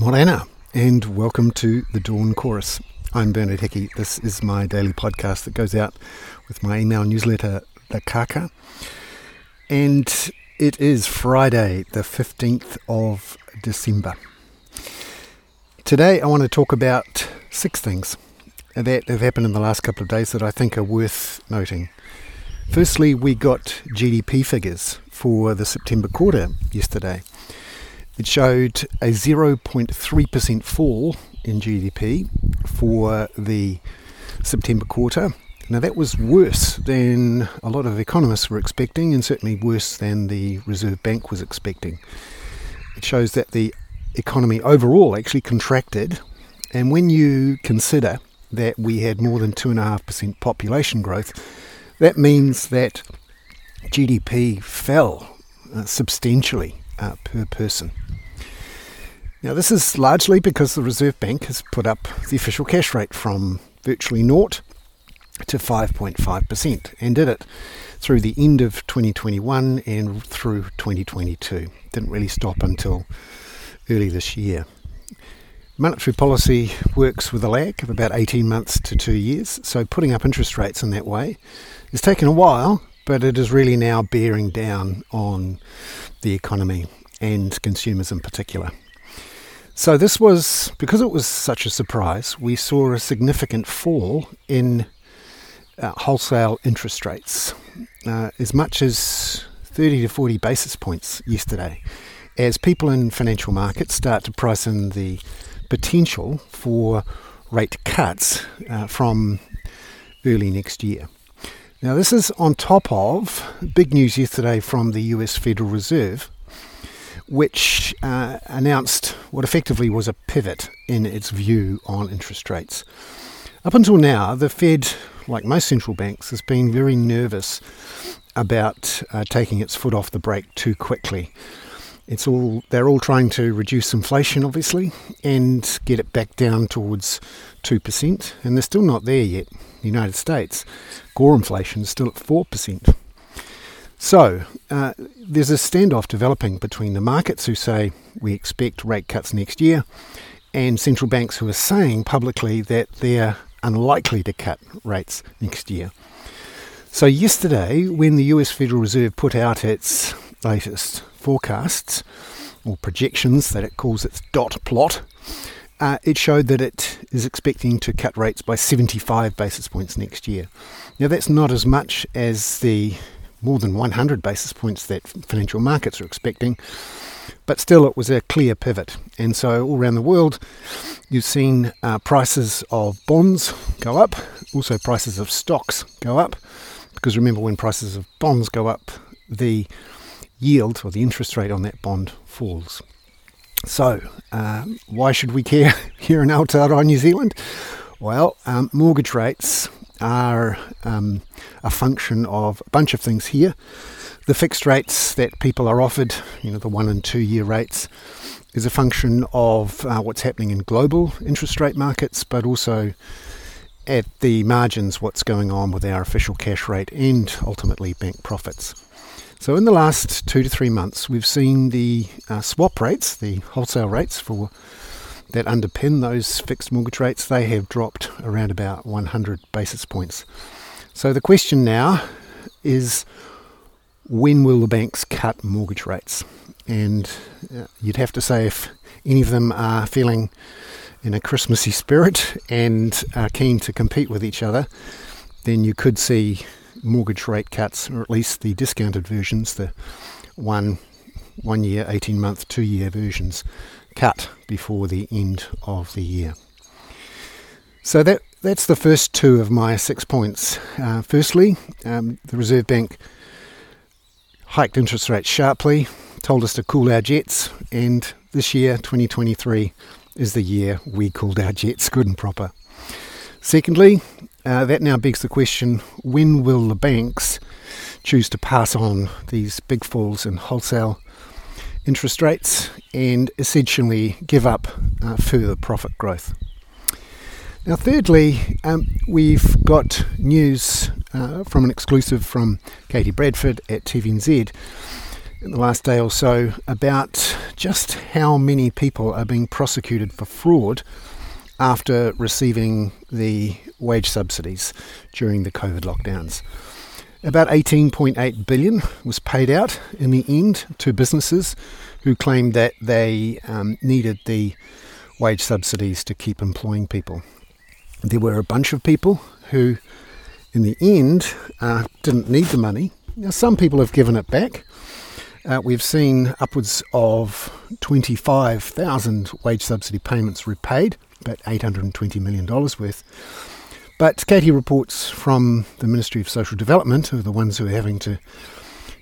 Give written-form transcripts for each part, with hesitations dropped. Morena, and welcome to The Dawn Chorus. I'm Bernard Hickey. This is my daily podcast that goes out with my email newsletter, The Kaka. And it is Friday, the 15th of December. Today I want to talk about 6 things that have happened in the last couple of days that I think are worth noting. Firstly, we got GDP figures for the September quarter yesterday. It showed a 0.3% fall in GDP for the September quarter. Now that was worse than a lot of economists were expecting, and certainly worse than the Reserve Bank was expecting. It shows that the economy overall actually contracted, and when you consider that we had more than 2.5% population growth, that means that GDP fell substantially per person. Now this is largely because the Reserve Bank has put up the official cash rate from virtually naught to 5.5%, and did it through the end of 2021 and through 2022. Didn't really stop until early this year. Monetary policy works with a lag of about 18 months to 2 years, so putting up interest rates in that way has taken a while, but it is really now bearing down on the economy and consumers in particular. So this was, because it was such a surprise, we saw a significant fall in wholesale interest rates, as much as 30 to 40 basis points yesterday, as people in financial markets start to price in the potential for rate cuts from early next year. Now this is on top of big news yesterday from the US Federal Reserve, which announced what effectively was a pivot in its view on interest rates. Up until now, the Fed, like most central banks, has been very nervous about taking its foot off the brake too quickly. They're all trying to reduce inflation, obviously, and get it back down towards 2%, and they're still not there yet. In the United States, core inflation is still at 4%. So there's a standoff developing between the markets who say we expect rate cuts next year, and central banks who are saying publicly that they're unlikely to cut rates next year. So yesterday, when the US Federal Reserve put out its latest forecasts, or projections that it calls its dot plot, it showed that it is expecting to cut rates by 75 basis points next year. Now that's not as much as the more than 100 basis points that financial markets are expecting, but still it was a clear pivot. And so all around the world, you've seen prices of bonds go up, also prices of stocks go up, because remember, when prices of bonds go up, the yield or the interest rate on that bond falls. So why should we care here in Aotearoa, New Zealand? Well, mortgage rates are a function of a bunch of things here. The fixed rates that people are offered, you know, the 1 and 2 year rates, is a function of what's happening in global interest rate markets, but also at the margins what's going on with our official cash rate and ultimately bank profits. So in the last 2 to 3 months, we've seen the swap rates, the wholesale rates for that underpin those fixed mortgage rates, they have dropped around about 100 basis points. So the question now is, when will the banks cut mortgage rates? And you'd have to say, if any of them are feeling in a Christmassy spirit and are keen to compete with each other, then you could see mortgage rate cuts, or at least the discounted versions, the 1 year, 18 month, 2 year versions, cut before the end of the year. So that's the first two of my 6 points. Firstly, the Reserve Bank hiked interest rates sharply, told us to cool our jets, and this year, 2023, is the year we cooled our jets good and proper. Secondly, that now begs the question, when will the banks choose to pass on these big falls in wholesale interest rates and essentially give up further profit growth? Now thirdly, we've got news from an exclusive from Katie Bradford at TVNZ in the last day or so about just how many people are being prosecuted for fraud after receiving the wage subsidies during the COVID lockdowns. About 18.8 billion was paid out in the end to businesses who claimed that they needed the wage subsidies to keep employing people. There were a bunch of people who, in the end, didn't need the money. Now, some people have given it back. We've seen upwards of 25,000 wage subsidy payments repaid, about $820 million worth. But Katie reports from the Ministry of Social Development, who are the ones who are having to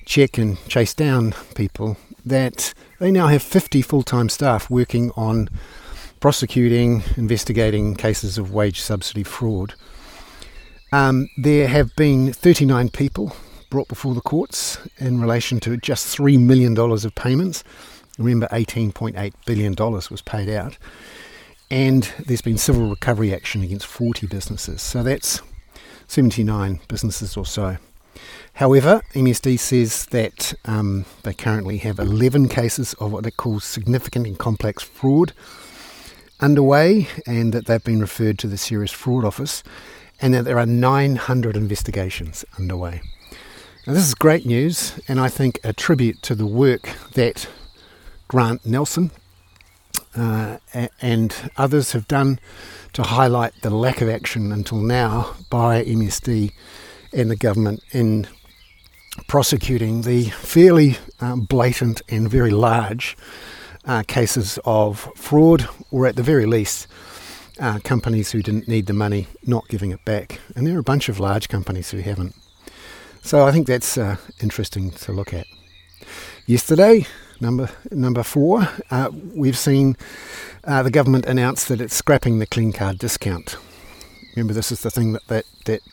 check and chase down people, that they now have 50 full-time staff working on prosecuting, investigating cases of wage subsidy fraud. There have been 39 people brought before the courts in relation to just $3 million of payments. Remember, $18.8 billion was paid out. And there's been civil recovery action against 40 businesses. So that's 79 businesses or so. However, MSD says that they currently have 11 cases of what they call significant and complex fraud underway, and that they've been referred to the Serious Fraud Office, and that there are 900 investigations underway. Now, this is great news, and I think a tribute to the work that Grant Nelson and others have done to highlight the lack of action until now by MSD and the government in prosecuting the fairly blatant and very large cases of fraud, or at the very least companies who didn't need the money not giving it back. And there are a bunch of large companies who haven't. So I think that's interesting to look at. Yesterday, Number four, we've seen the government announce that it's scrapping the Clean Car Discount. Remember, this is the thing that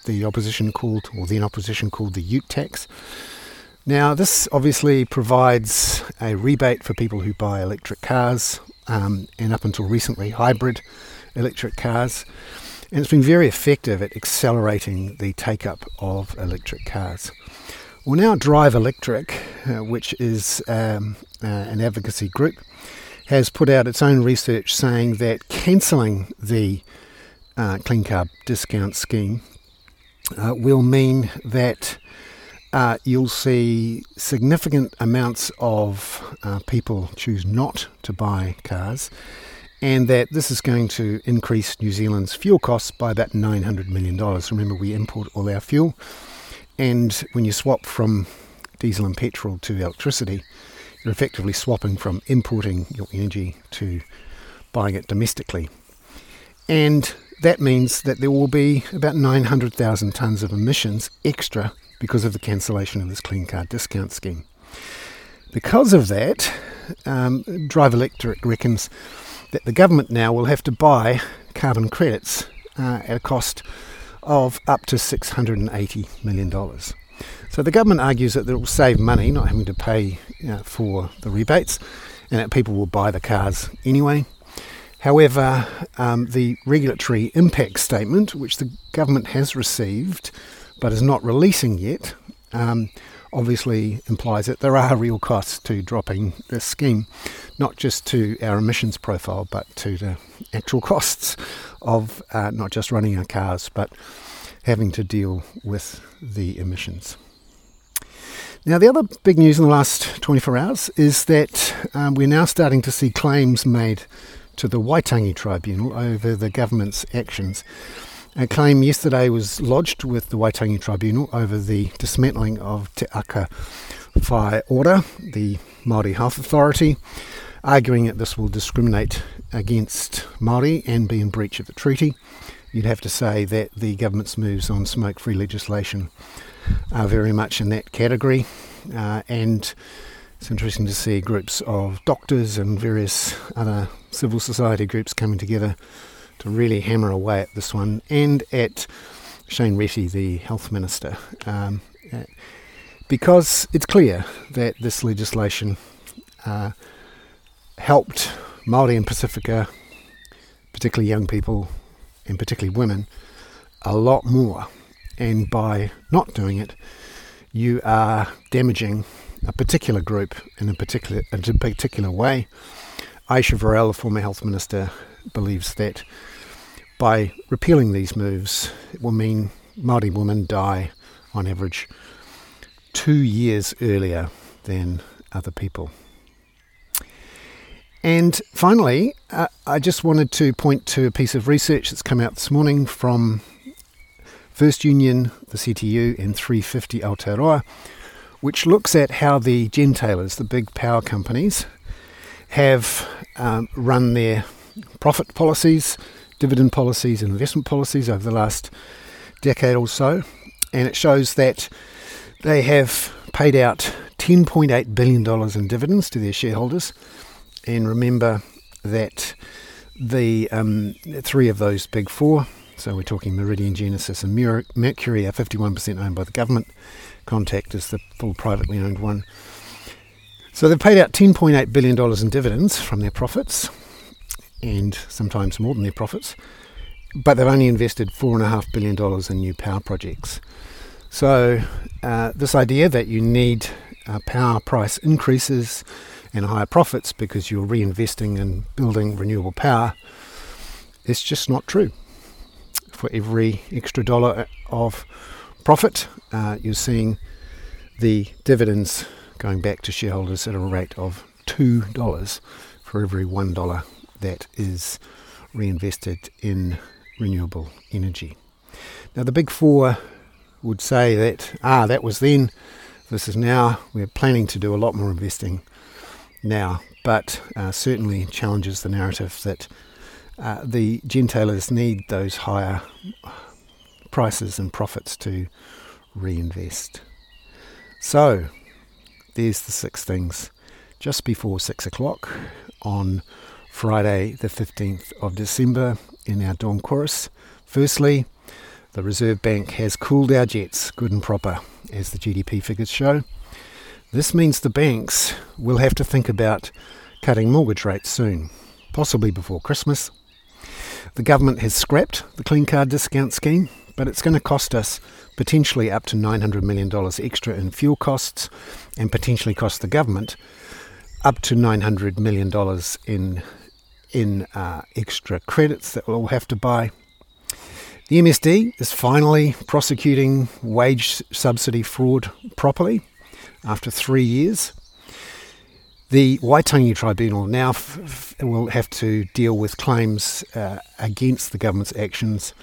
the opposition called, or then opposition called, the ute tax. Now, this obviously provides a rebate for people who buy electric cars, and up until recently, hybrid electric cars. And it's been very effective at accelerating the take-up of electric cars. Well, now Drive Electric, which is an advocacy group, has put out its own research saying that cancelling the Clean Car Discount scheme will mean that you'll see significant amounts of people choose not to buy cars, and that this is going to increase New Zealand's fuel costs by about $900 million. Remember, we import all our fuel. And when you swap from diesel and petrol to electricity, you're effectively swapping from importing your energy to buying it domestically. And that means that there will be about 900,000 tonnes of emissions extra because of the cancellation of this Clean Car Discount scheme. Because of that, Drive Electric reckons that the government now will have to buy carbon credits at a cost of up to $680 million. So the government argues that it will save money not having to pay for the rebates, and that people will buy the cars anyway. However, the regulatory impact statement, which the government has received but is not releasing yet, obviously implies that there are real costs to dropping this scheme, not just to our emissions profile, but to the actual costs of not just running our cars, but having to deal with the emissions. Now, the other big news in the last 24 hours is that we're now starting to see claims made to the Waitangi Tribunal over the government's actions. A claim yesterday was lodged with the Waitangi Tribunal over the dismantling of Te Aka Whai Ora, the Māori Health Authority, arguing that this will discriminate against Māori and be in breach of the treaty. You'd have to say that the government's moves on smoke-free legislation are very much in that category, and it's interesting to see groups of doctors and various other civil society groups coming together to really hammer away at this one, and at Shane Retti, the Health Minister, because it's clear that this legislation helped Māori and Pasifika, particularly young people and particularly women, a lot more. And by not doing it, you are damaging a particular group in a particular way. Ayesha Verrall, the former health minister, believes that by repealing these moves, it will mean Māori women die on average 2 years earlier than other people. And finally, I just wanted to point to a piece of research that's come out this morning from First Union, the CTU, and 350 Aotearoa, which looks at how the gentailers, the big power companies, have run their profit policies, dividend policies, and investment policies over the last decade or so. And it shows that they have paid out $10.8 billion in dividends to their shareholders. And remember that the three of those big four, so we're talking Meridian, Genesis and Mercury, are 51% owned by the government. Contact is the full privately owned one. So they've paid out $10.8 billion in dividends from their profits, and sometimes more than their profits, but they've only invested $4.5 billion in new power projects. So this idea that you need power price increases and higher profits because you're reinvesting and building renewable power, it's just not true. For every extra dollar of profit, you're seeing the dividends going back to shareholders at a rate of $2 for every $1 that is reinvested in renewable energy. Now the big four would say that, that was then, this is now, we're planning to do a lot more investing now, but certainly challenges the narrative that the gentailers need those higher prices and profits to reinvest. So there's the six things just before 6 o'clock on Friday the 15th of December in our Dawn Chorus. Firstly, the Reserve Bank has cooled our jets good and proper, as the GDP figures show. This means the banks will have to think about cutting mortgage rates soon, possibly before Christmas. The government has scrapped the Clean Car Discount scheme, but it's going to cost us potentially up to $900 million extra in fuel costs, and potentially cost the government up to $900 million in extra credits that we'll have to buy. The MSD is finally prosecuting wage subsidy fraud properly after 3 years. The Waitangi Tribunal now will have to deal with claims against the government's actions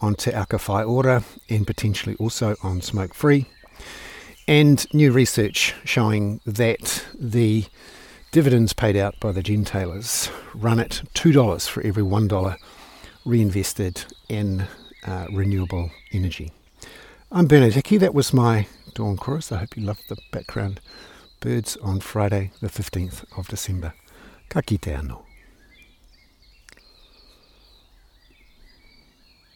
on Te Aka Whai Ora and potentially also on smoke-free. And new research showing that the dividends paid out by the gentailers run at $2 for every $1 reinvested in renewable energy. I'm Bernard Hickey. That was my Dawn Chorus. I hope you loved the background birds on Friday the 15th of December. Ka kite anō.